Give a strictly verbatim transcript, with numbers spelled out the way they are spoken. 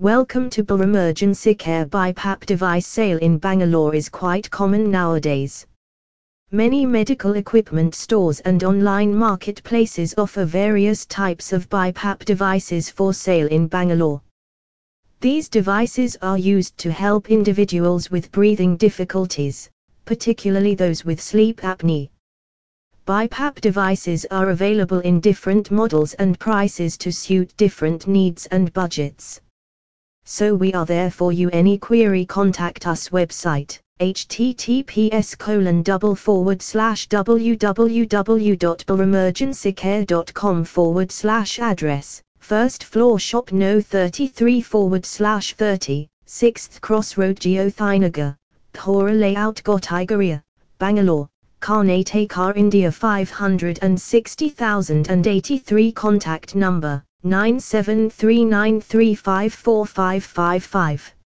Welcome to B L R Emergency Care. BiPAP device sale in Bangalore is quite common nowadays. Many medical equipment stores and online marketplaces offer various types of BiPAP devices for sale in Bangalore. These devices are used to help individuals with breathing difficulties, particularly those with sleep apnea. BiPAP devices are available in different models and prices to suit different needs and budgets. So we are there for you. Any query, contact us. Website https colon double forward slash www dot b l r emergency care dot com forward slash address, first floor, shop no thirty-three forward slash thirty, sixth crossroad, Jyothi Nagar, Bhora Layout, Gottigere, Bangalore, Karnataka, India five hundred sixty thousand eighty-three. Contact number nine seven three nine three five four five five five.